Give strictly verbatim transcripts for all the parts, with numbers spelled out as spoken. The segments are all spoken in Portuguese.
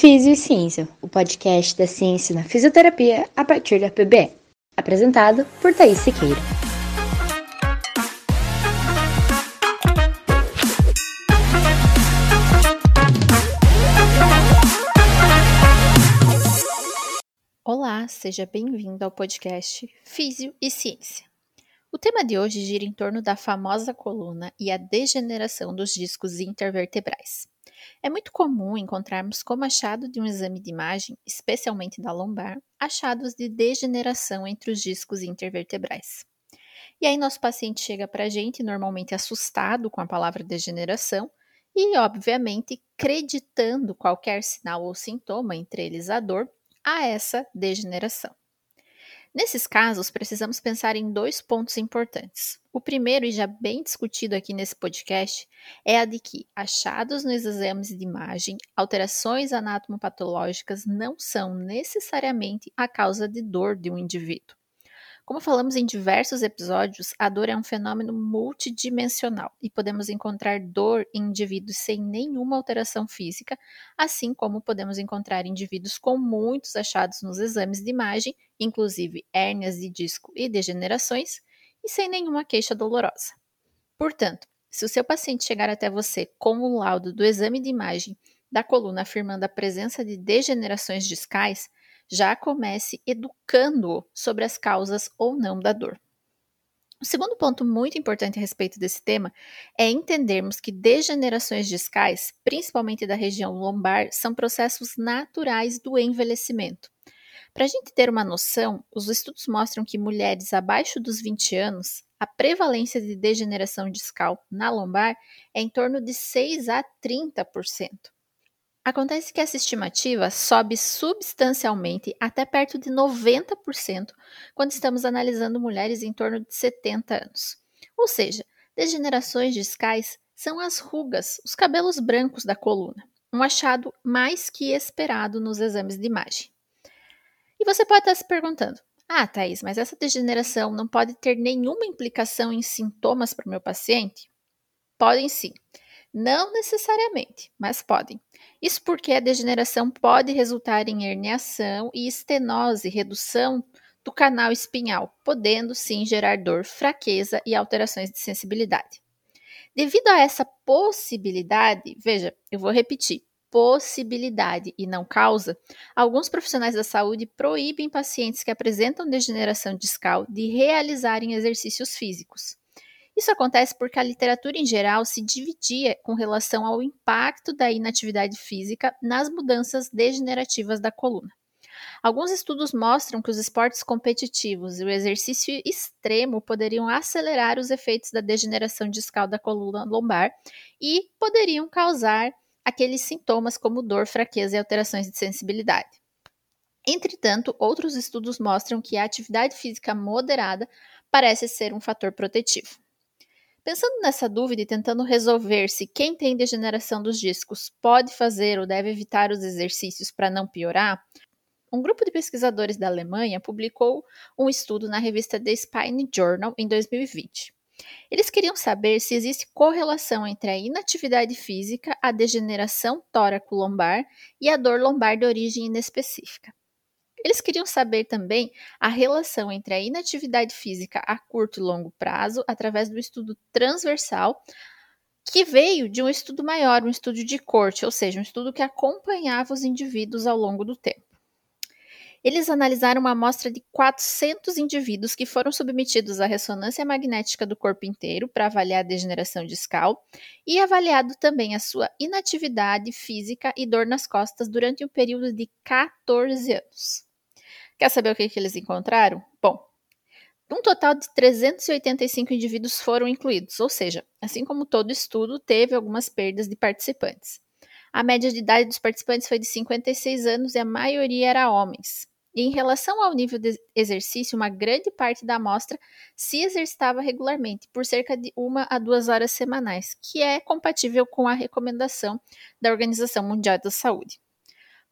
Físio e Ciência, o podcast da ciência na fisioterapia a partir da P B E, apresentado por Thaís Siqueira. Olá, seja bem-vindo ao podcast Físio e Ciência. O tema de hoje gira em torno da famosa coluna e a degeneração dos discos intervertebrais. É muito comum encontrarmos como achado de um exame de imagem, especialmente da lombar, achados de degeneração entre os discos intervertebrais. E aí nosso paciente chega para a gente normalmente assustado com a palavra degeneração e, obviamente, creditando qualquer sinal ou sintoma, entre eles a dor, a essa degeneração. Nesses casos, precisamos pensar em dois pontos importantes. O primeiro, e já bem discutido aqui nesse podcast, é a de que achados nos exames de imagem, alterações anatomopatológicas não são necessariamente a causa de dor de um indivíduo. Como falamos em diversos episódios, a dor é um fenômeno multidimensional e podemos encontrar dor em indivíduos sem nenhuma alteração física, assim como podemos encontrar indivíduos com muitos achados nos exames de imagem, inclusive hérnias de disco e degenerações, e sem nenhuma queixa dolorosa. Portanto, se o seu paciente chegar até você com o laudo do exame de imagem da coluna afirmando a presença de degenerações discais, já comece educando-o sobre as causas ou não da dor. O segundo ponto muito importante a respeito desse tema é entendermos que degenerações discais, principalmente da região lombar, são processos naturais do envelhecimento. Para a gente ter uma noção, os estudos mostram que mulheres abaixo dos vinte anos, a prevalência de degeneração discal na lombar é em torno de seis a trinta por cento. Acontece que essa estimativa sobe substancialmente até perto de noventa por cento quando estamos analisando mulheres em torno de setenta anos. Ou seja, degenerações discais são as rugas, os cabelos brancos da coluna, um achado mais que esperado nos exames de imagem. E você pode estar se perguntando, ah, Thaís, mas essa degeneração não pode ter nenhuma implicação em sintomas para o meu paciente? Podem sim. Não necessariamente, mas podem. Isso porque a degeneração pode resultar em herniação e estenose, redução do canal espinhal, podendo sim gerar dor, fraqueza e alterações de sensibilidade. Devido a essa possibilidade, veja, eu vou repetir, possibilidade e não causa, alguns profissionais da saúde proíbem pacientes que apresentam degeneração discal de realizarem exercícios físicos. Isso acontece porque a literatura em geral se dividia com relação ao impacto da inatividade física nas mudanças degenerativas da coluna. Alguns estudos mostram que os esportes competitivos e o exercício extremo poderiam acelerar os efeitos da degeneração discal da coluna lombar e poderiam causar aqueles sintomas como dor, fraqueza e alterações de sensibilidade. Entretanto, outros estudos mostram que a atividade física moderada parece ser um fator protetivo. Pensando nessa dúvida e tentando resolver se quem tem degeneração dos discos pode fazer ou deve evitar os exercícios para não piorar, um grupo de pesquisadores da Alemanha publicou um estudo na revista The Spine Journal em dois mil e vinte. Eles queriam saber se existe correlação entre a inatividade física, a degeneração tóraco-lombar e a dor lombar de origem inespecífica. Eles queriam saber também a relação entre a inatividade física a curto e longo prazo, através do estudo transversal, que veio de um estudo maior, um estudo de corte, ou seja, um estudo que acompanhava os indivíduos ao longo do tempo. Eles analisaram uma amostra de quatrocentos indivíduos que foram submetidos à ressonância magnética do corpo inteiro para avaliar a degeneração discal e avaliado também a sua inatividade física e dor nas costas durante um período de catorze anos. Quer saber o que, que eles encontraram? Bom, um total de trezentos e oitenta e cinco indivíduos foram incluídos, ou seja, assim como todo estudo, teve algumas perdas de participantes. A média de idade dos participantes foi de cinquenta e seis anos e a maioria era homens. E em relação ao nível de exercício, uma grande parte da amostra se exercitava regularmente, por cerca de uma a duas horas semanais, que é compatível com a recomendação da Organização Mundial da Saúde.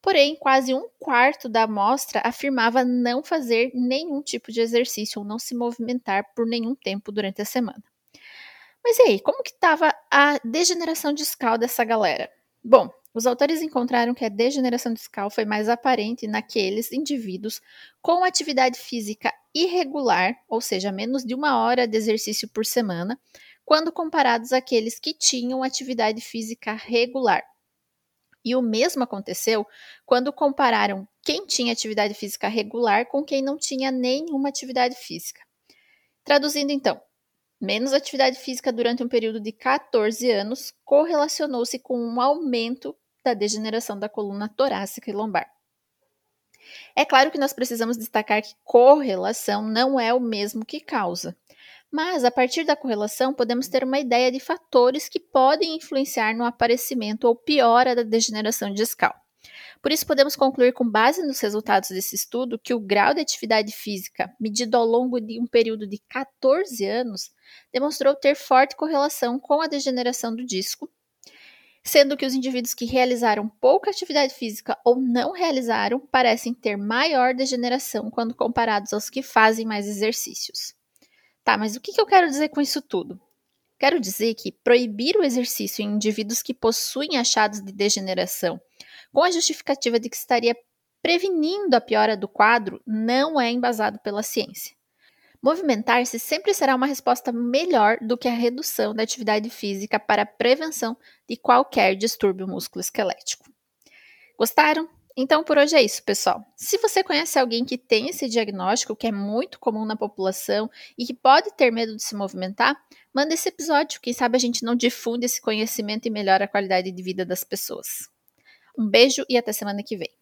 Porém, quase um quarto da amostra afirmava não fazer nenhum tipo de exercício ou não se movimentar por nenhum tempo durante a semana. Mas e aí, como que estava a degeneração discal dessa galera? Bom, Os autores encontraram que a degeneração discal foi mais aparente naqueles indivíduos com atividade física irregular, ou seja, menos de uma hora de exercício por semana, quando comparados àqueles que tinham atividade física regular. E o mesmo aconteceu quando compararam quem tinha atividade física regular com quem não tinha nenhuma atividade física. Traduzindo então, menos atividade física durante um período de catorze anos correlacionou-se com um aumento da degeneração da coluna torácica e lombar. É claro que nós precisamos destacar que correlação não é o mesmo que causa, mas a partir da correlação podemos ter uma ideia de fatores que podem influenciar no aparecimento ou piora da degeneração discal. Por isso, podemos concluir com base nos resultados desse estudo que o grau de atividade física medido ao longo de um período de catorze anos demonstrou ter forte correlação com a degeneração do disco, sendo que os indivíduos que realizaram pouca atividade física ou não realizaram parecem ter maior degeneração quando comparados aos que fazem mais exercícios. Tá, mas o que eu quero dizer com isso tudo? Quero dizer que proibir o exercício em indivíduos que possuem achados de degeneração com a justificativa de que estaria prevenindo a piora do quadro não é embasado pela ciência. Movimentar-se sempre será uma resposta melhor do que a redução da atividade física para a prevenção de qualquer distúrbio musculoesquelético. Gostaram? Então por hoje é isso, pessoal. Se você conhece alguém que tem esse diagnóstico, que é muito comum na população e que pode ter medo de se movimentar, manda esse episódio, quem sabe a gente não difunde esse conhecimento e melhora a qualidade de vida das pessoas. Um beijo e até semana que vem.